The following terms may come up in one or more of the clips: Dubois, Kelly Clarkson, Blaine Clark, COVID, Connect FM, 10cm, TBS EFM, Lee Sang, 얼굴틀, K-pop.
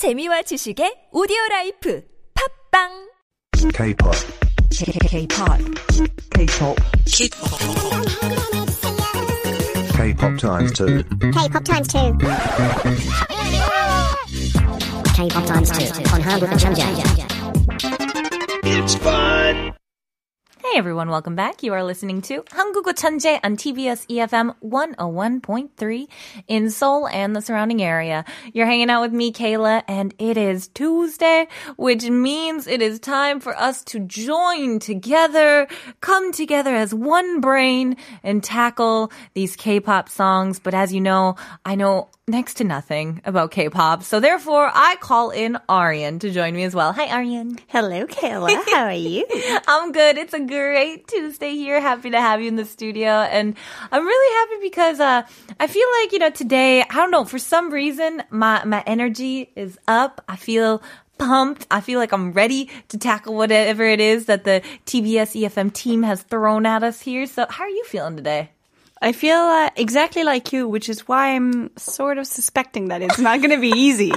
재미와 지식의 오디오라이프 팝빵 K-pop K-pop K-pop K-pop times 2 K-pop times 2 K-pop times 2 on 한국어 창작 It's fun! Hey everyone, welcome back. You are listening to 한국어 천재 on TBS EFM 101.3 in Seoul and the surrounding area. You're hanging out with me, Kayla, and it is Tuesday, which means it is time for us to join together, come together as one brain and tackle these K-pop songs. But as you know, I know next to nothing about K-pop, so therefore I call in Aryan to join me as well. Hi, Aryan. Hello, Kayla. How are you? I'm good. It's a great Tuesday here. Happy to have you in the studio, and I'm really happy because I feel like, you know, today, I don't know, for some reason my energy is up. I feel pumped. I feel like I'm ready to tackle whatever it is that the TBS EFM team has thrown at us here. So how are you feeling today? I feel exactly like you, which is why I'm sort of suspecting that it's not going to be easy.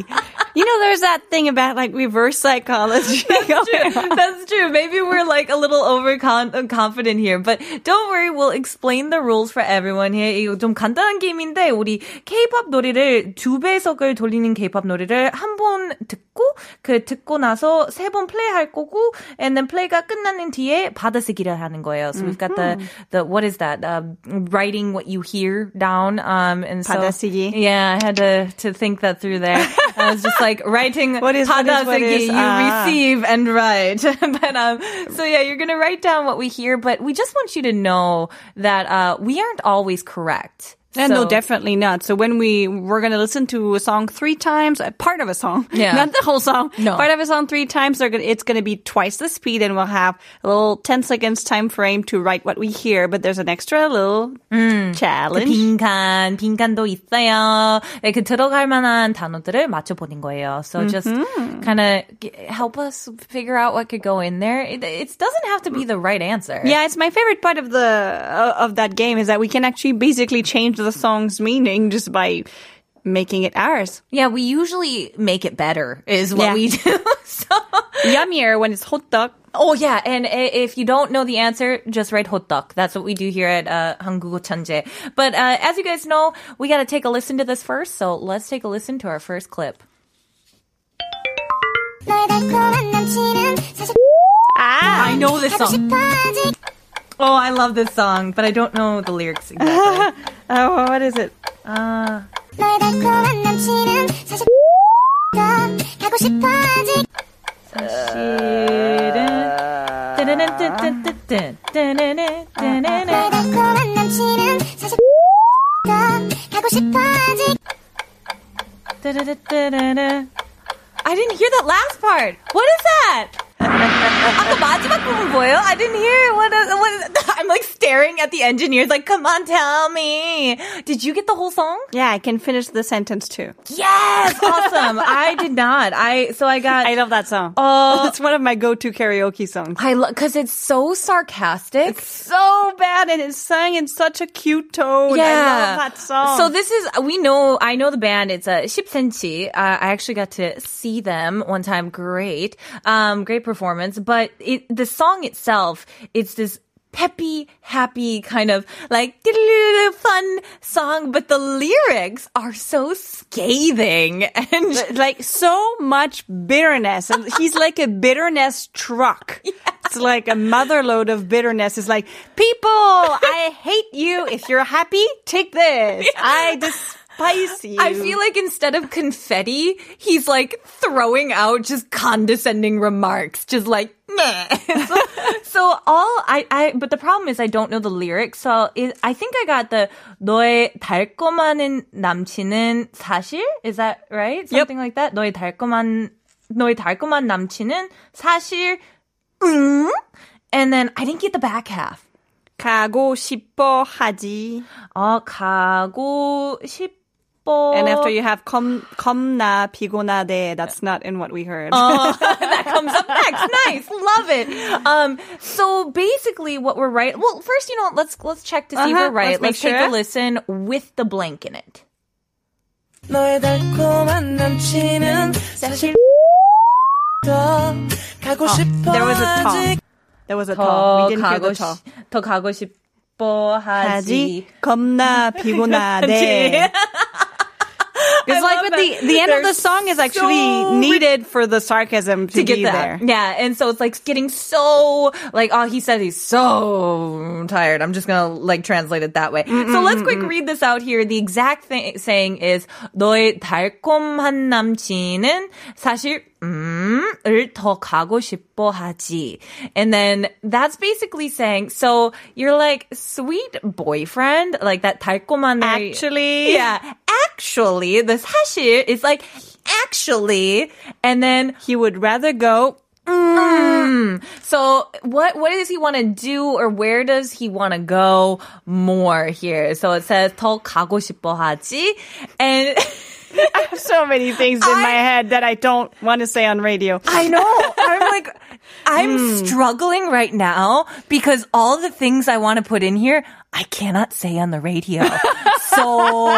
You know, there's that thing about like reverse psychology. That's true. Maybe we're like a little overconfident here. But don't worry, we'll explain the rules for everyone here. 이거 좀 간단한 게임인데 우리 K-pop 노래를 두 배속을 돌리는 K-pop 노래를 한 번 듣고 그 듣고 나서 세 번 플레이할 거고 and then 플레이가 끝나는 뒤에 받아쓰기를 하는 거예요. So we've got the what is that? Writing what you hear down. And so 받아쓰기. Yeah, I had to think that through there. I was just like writing 받아쓰기, you receive and write. But so yeah, you're going to write down what we hear, but we just want you to know that we aren't always correct. Yeah, so, no, definitely not. So when we're going to listen to a song three times, part of a song, yeah. Not the whole song, no. Part of a song three times, it's going to be twice the speed, and we'll have a little 10 seconds time frame to write what we hear, but there's an extra little challenge. 빈칸도 있어요. 그 들어갈 만한 단어들을 맞춰보는 거예요. So just kind of help us figure out what could go in there. It doesn't have to be the right answer. Yeah, it's my favorite part of that game is that we can actually basically change the song's meaning just by making it ours. Yeah, we usually make it better is what we do. So. Yummier when it's hotdog. Oh, yeah. And if you don't know the answer, just write hotdog. That's what we do here at 한국어 천재. But as you guys know, we got to take a listen to this first. So let's take a listen to our first clip. Ah, I know this song. Oh, I love this song, but I don't know the lyrics exactly. Oh, what is it? I didn't hear that last part. What is that? 아까 마지막 부분 뭐예요? I didn't hear what I'm like staring at the engineers like, come on, tell me. Did you get the whole song? Yeah, I can finish the sentence too. Yes! Awesome. I did not. I love that song. It's one of my go-to karaoke songs. Because it's so sarcastic. It's so bad and it's sung in such a cute tone. Yeah. I love that song. So I know the band. It's 10cm. I actually got to see them one time. Great. Great performance. But the song itself, it's this peppy, happy kind of like fun song, but the lyrics are so scathing and like so much bitterness. And he's like a bitterness truck. Yeah. It's like a motherload of bitterness. It's like, people, I hate you. If you're happy, take this. Yeah. I despise. I feel like instead of confetti, he's like throwing out just condescending remarks, just like, meh. But the problem is I don't know the lyrics, so I think I got the 너의 달콤한 남친은 사실? Is that right? Something like that? 너의 달콤한 남친은 사실, And then I didn't get the back half. 가고 싶어 하지. 가고 싶어. And after you have 겁나 피곤하대, that's not in what we heard. That comes up next. Nice. Love it. So basically what we're right. Well, first, you know, let's check to see if we're right. Let's take a listen with the blank in it. 너의 달콤한 남친은 사실 더 가고 싶어 하지. There was a 더 가고 싶어 더 가고 싶어 하지. 겁나 피곤하대. It's like with the end of the song is actually so needed for the sarcasm to get be there. Yeah, and so it's like getting so like, oh, he said he's so tired. I'm just gonna like translate it that way. Mm-mm, so let's quick read this out here. The exact saying is 너의 달콤한 남친은 사실 을 더 가고 싶어 하지. And then that's basically saying, so you're like, sweet boyfriend, like that 달콤한. Actually. Yeah. Actually, the 사실 is like, actually. And then he would rather go. So what does he want to do or where does he want to go more here? So it says 더 가고 싶어 하지. And... I have so many things in my head that I don't want to say on radio. I know. I'm like, I'm struggling right now because all the things I want to put in here, I cannot say on the radio. So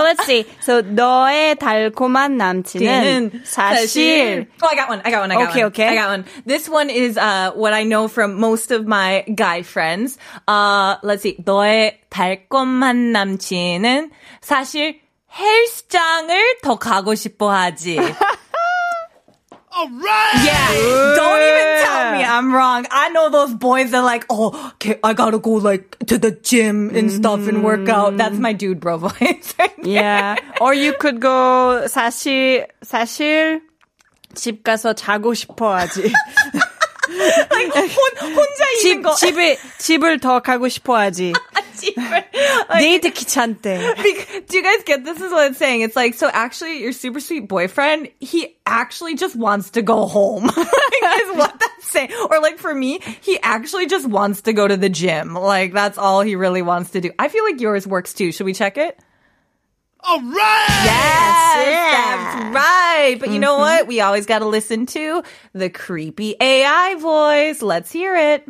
let's see. So 너의 달콤한 남친은 사실. Oh, I got one. Okay. I got one. This one is what I know from most of my guy friends. Let's see. 너의 달콤한 남친은 사실 헬스장을 더 가고 싶어 하지. Alright! Yeah, don't even tell me I'm wrong. I know those boys that are like, oh, okay, I gotta go like to the gym and stuff and work out. That's my dude bro voice. Yeah, or you could go 사실 집 가서 자고 싶어 하지. like, 혼자 있는 거. 집을 더 가고 싶어 하지. Like, do you guys get this is what it's saying? It's like, so actually your super sweet boyfriend, he actually just wants to go home. Like, is what that's saying. Or like for me, he actually just wants to go to the gym. Like that's all he really wants to do. I feel like yours works too. Should we check it? All right! Yes, that's right. But you know what? We always got to listen to the creepy AI voice. Let's hear it.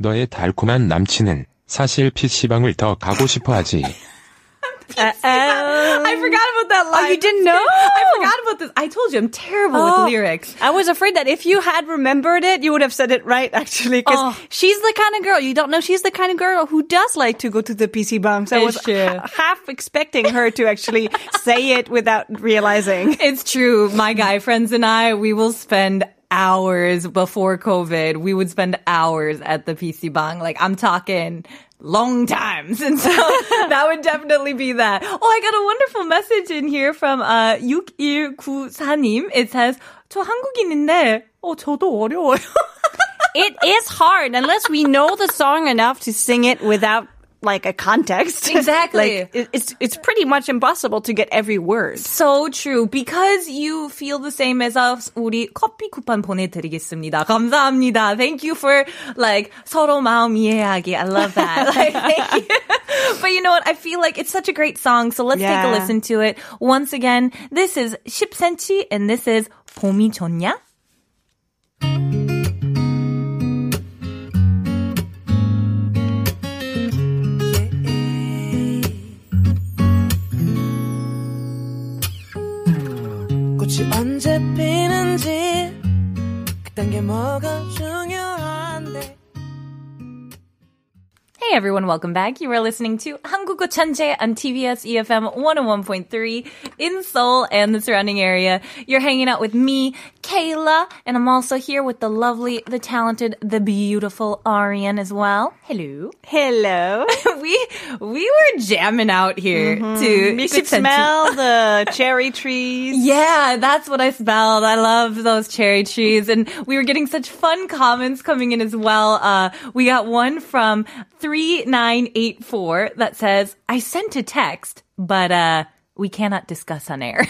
너의 달콤한 남친은 사실 PC방을 더 가고 싶어 하지. I forgot about that line. Oh, you didn't know? I forgot about this. I told you, I'm terrible with lyrics. I was afraid that if you had remembered it, you would have said it right, actually. Because she's the kind of girl, you don't know, she's the kind of girl who does like to go to the PC방. So I was half expecting her to actually say it without realizing. It's true. My guy friends and I, we will spend hours before COVID, we would spend hours at the PC방. Like, I'm talking long times. And so that would definitely be that. Oh, I got a wonderful message in here from 6194님. It says, 저 한국인인데, 저도 어려워요. It is hard unless we know the song enough to sing it without like a context. Exactly. Like, it's pretty much impossible to get every word. So true. Because you feel the same as us. 우리 커피 쿠폰 보내드리겠습니다. 감사합니다. Thank you for like 서로 마음 이해하기. I love that. Like, thank you. But you know what? I feel like it's such a great song. So let's take a listen to it. Once again, this is 10cm and this is 봄이 좋냐? 언제 피는지 그딴 게 뭐가 중요한데. Hey everyone, welcome back. You are listening to 한국어 천재 on TBS EFM 101.3 in Seoul and the surrounding area. You're hanging out with me, Kayla, and I'm also here with the lovely, the talented, the beautiful Arian as well. Hello. Hello. we were jamming out here to... You could smell the cherry trees. Yeah, that's what I smelled. I love those cherry trees. And we were getting such fun comments coming in as well. We got one from 3984 that says, I sent a text, but we cannot discuss on air.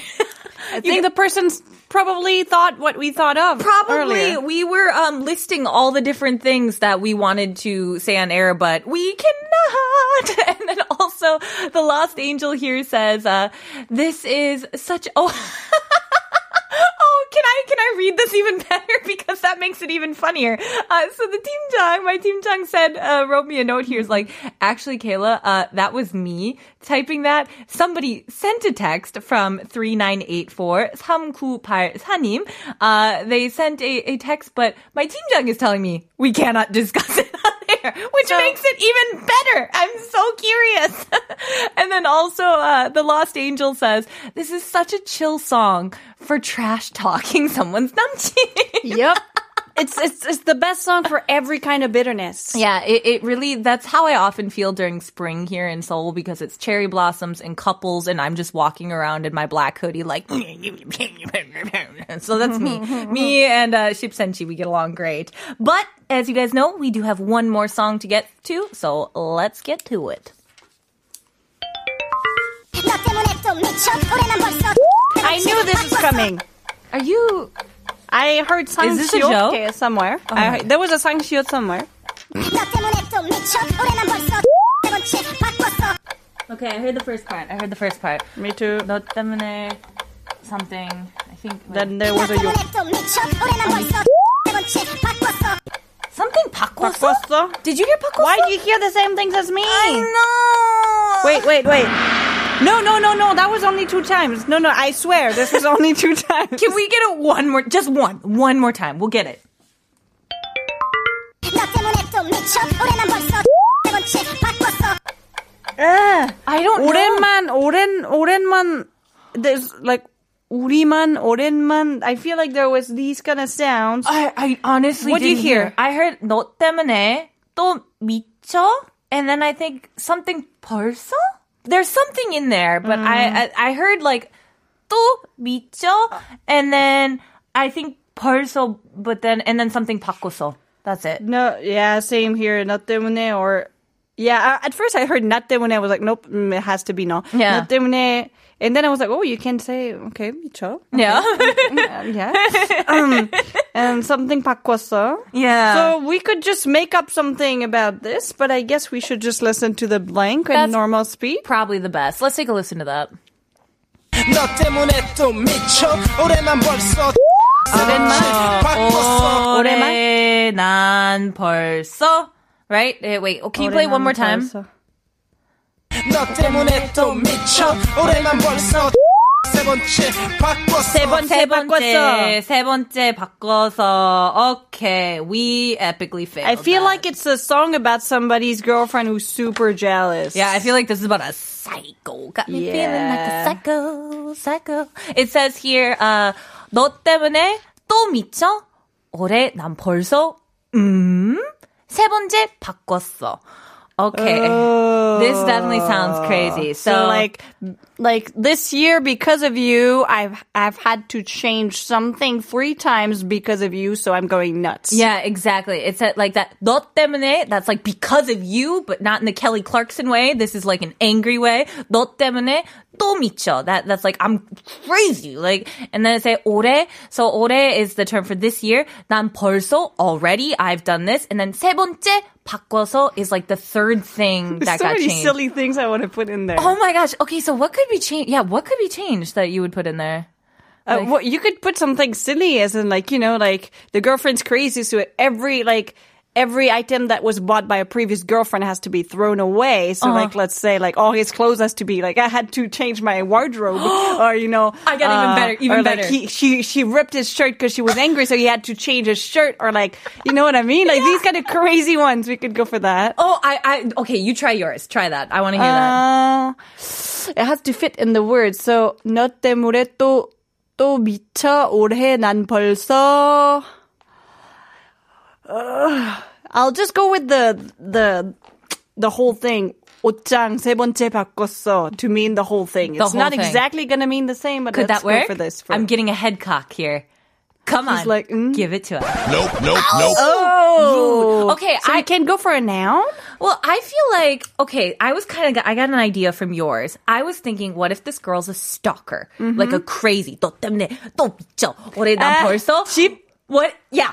I think the person's probably thought what we thought of earlier. We were listing all the different things that we wanted to say on air, but we cannot. And then also, the Lost Angel here says, this is such... Oh, can I read this even better? Because that makes makes it even funnier. So the 팀장, my 팀장 said, wrote me a note here. It's like, actually, Kayla, that was me typing that. Somebody sent a text from 3984 3984님. They sent a text, but my 팀장 is telling me we cannot discuss it. Which makes it even better. I'm so curious. And then also, The Lost Angel says, this is such a chill song for trash talking someone's 남친. Yep. It's the best song for every kind of bitterness. Yeah, it really, that's how I often feel during spring here in Seoul because it's cherry blossoms and couples and I'm just walking around in my black hoodie like, so that's me. Me and Shipsenji, we get along great. But as you guys know, we do have one more song to get to, so let's get to it. I knew this was coming. Are you... I heard Sang Siot somewhere. Oh. There was a Sang Siot somewhere. Okay, I heard the first part. Me too. 너 때문에 something. I think. Then there was a 욕. Something 바꿨어? Did you hear 바꿨어? Why do you hear the same things as me? I know. Wait. No. That was only two times. No, I swear. This was only two times. Can we get it one more? Just one. One more time. We'll get it. I don't know. 오랜만. There's like, 우리만, 오랜만. I feel like there was these kind of sounds. I honestly what didn't do you hear? I heard 너 때문에 또 미쳐? And then I think something 벌써? There's something in there, but I heard like 또 미쳐, and then I think 벌써, and then something 바꿨어. That's it. No, yeah, same here. 나 때문에 or yeah. At first I heard 나 때문에. I was like, nope, it has to be no. Yeah. 나 때문에. And then I was like, oh, you can say, okay, 미쳐. Okay. Yeah. Yeah. And something 바꿨어. Yeah. So we could just make up something about this, but I guess we should just listen to the blank and normal speed. Probably the best. Let's take a listen to that. 너 때문에 또 미쳐. 올해만 벌써. 올해 난 벌써. Right? Wait, can you play it one more time? 세 번째 바꿔서. Okay, we epically failed. I feel like it's a song about somebody's girlfriend who's super jealous. Yeah, I feel like this is about a psycho. Got me feeling like a psycho. It says here, 너 때문에 또 미쳐. 올해 난 벌써 세 번째 바꿨어. Okay. This definitely sounds crazy. So like this year because of you, I've had to change something 3 times because of you, so I'm going nuts. Yeah, exactly. It's like that 너 때문에, that's like because of you, but not in the Kelly Clarkson way. This is like an angry way. 너 때문에 또 미쳐. That's like I'm crazy. Like, and then I say 올해. So 올해 is the term for this year. 난 벌써, already I've done this. And then 세 번째 바꿔서 is like the third thing that got changed. There's so many silly things I want to put in there. Oh my gosh. Okay, so what could be changed? Yeah, what could be changed that you would put in there? Like, well, you could put something silly as in like, you know, like the girlfriend's crazy, so every item that was bought by a previous girlfriend has to be thrown away. So like, let's say like all his clothes has to be like, I had to change my wardrobe or, you know, I got even better. Like she ripped his shirt because she was angry. So he had to change his shirt or like, you know what I mean? Like these kind of crazy ones. We could go for that. Oh, okay. You try yours. Try that. I want to hear that. It has to fit in the words. So, 너 때문에 또 미쳐 올해 난 벌써. I'll just go with the whole thing. 옷장 세 번째 바꿨어 to mean the whole thing. It's not exactly going to mean the same, but could let's that work? Go for this. I'm getting a head cock here. Come on, like, give it to us. Nope. Oh, okay. So I can go for a noun. Well, I feel like, okay, I got an idea from yours. I was thinking, what if this girl's a stalker, like a crazy? 너 때문에 또 미쳐. 올해 난 벌써. What? Yeah.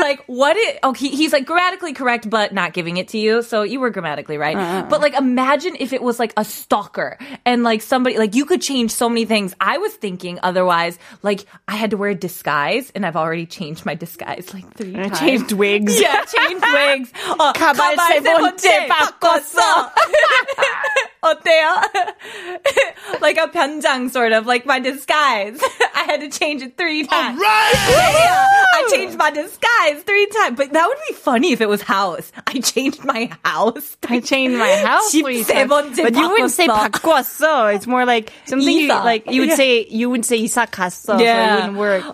Like, what is... Oh, he's like grammatically correct, but not giving it to you. So you were grammatically right. But like, imagine if it was like a stalker and like somebody... Like, you could change so many things. I was thinking otherwise, like, I had to wear a disguise, and I've already changed my disguise like 3 times. Changed wigs. Yeah, changed wigs. 가발 세 번째 바꿨어. 어때요? Like a 변장, sort of, like my disguise. I had to change it 3 times. All right! Yeah, I changed my disguise 3 times. But that would be funny if it was house. I changed my house. I changed my house. But you wouldn't say 바꿨어. It's more like something you, like you would say. You would say 이사 갔어. Yeah, so it wouldn't work.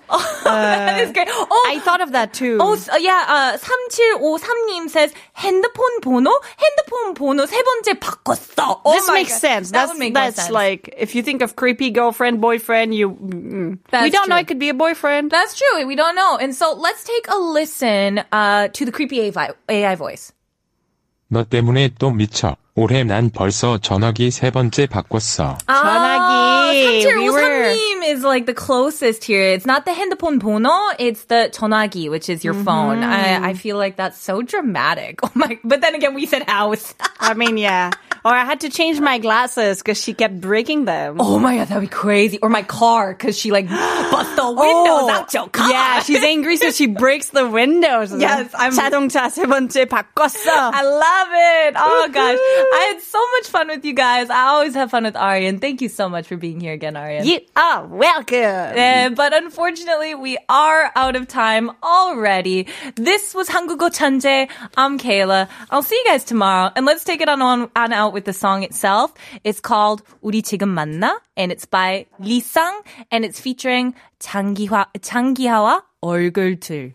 That is great. Oh, I thought of that too. Oh, so, yeah. 3753님 says 핸드폰 번호 세 번째 바꿨어. Oh, this makes sense. That would make sense. Like, if you think of creepy girlfriend, boyfriend, we don't know it could be a boyfriend. That's true. We don't know. And so let's take a listen to the creepy AI voice. 너 때문에 또 미쳐. 올해 난 벌써 전화기 세 번째 바꿨어. 전화기. 3753님 is like the closest here. It's not the 핸드폰 번호, it's the 전화기, which is your phone. I feel like that's so dramatic. Oh my! But then again, we said house. I mean, yeah. Or I had to change my glasses because she kept breaking them. Oh my God, that'd be crazy. Or my car because she like busts the windows out your car. Yeah, she's angry so she breaks the windows. Yes, I'm... 자동차 세 번째 바꿨어. I love it. Oh gosh. I had so much fun with you guys. I always have fun with Aryan. Thank you so much for being here again, Aryan. You are welcome. But unfortunately, we are out of time already. This was 한국어 천재. I'm Kayla. I'll see you guys tomorrow. And let's take it on out with the song itself. It's called 우리 지금 만나, and it's by Lee Sang, and it's featuring 장기화와 얼굴틀.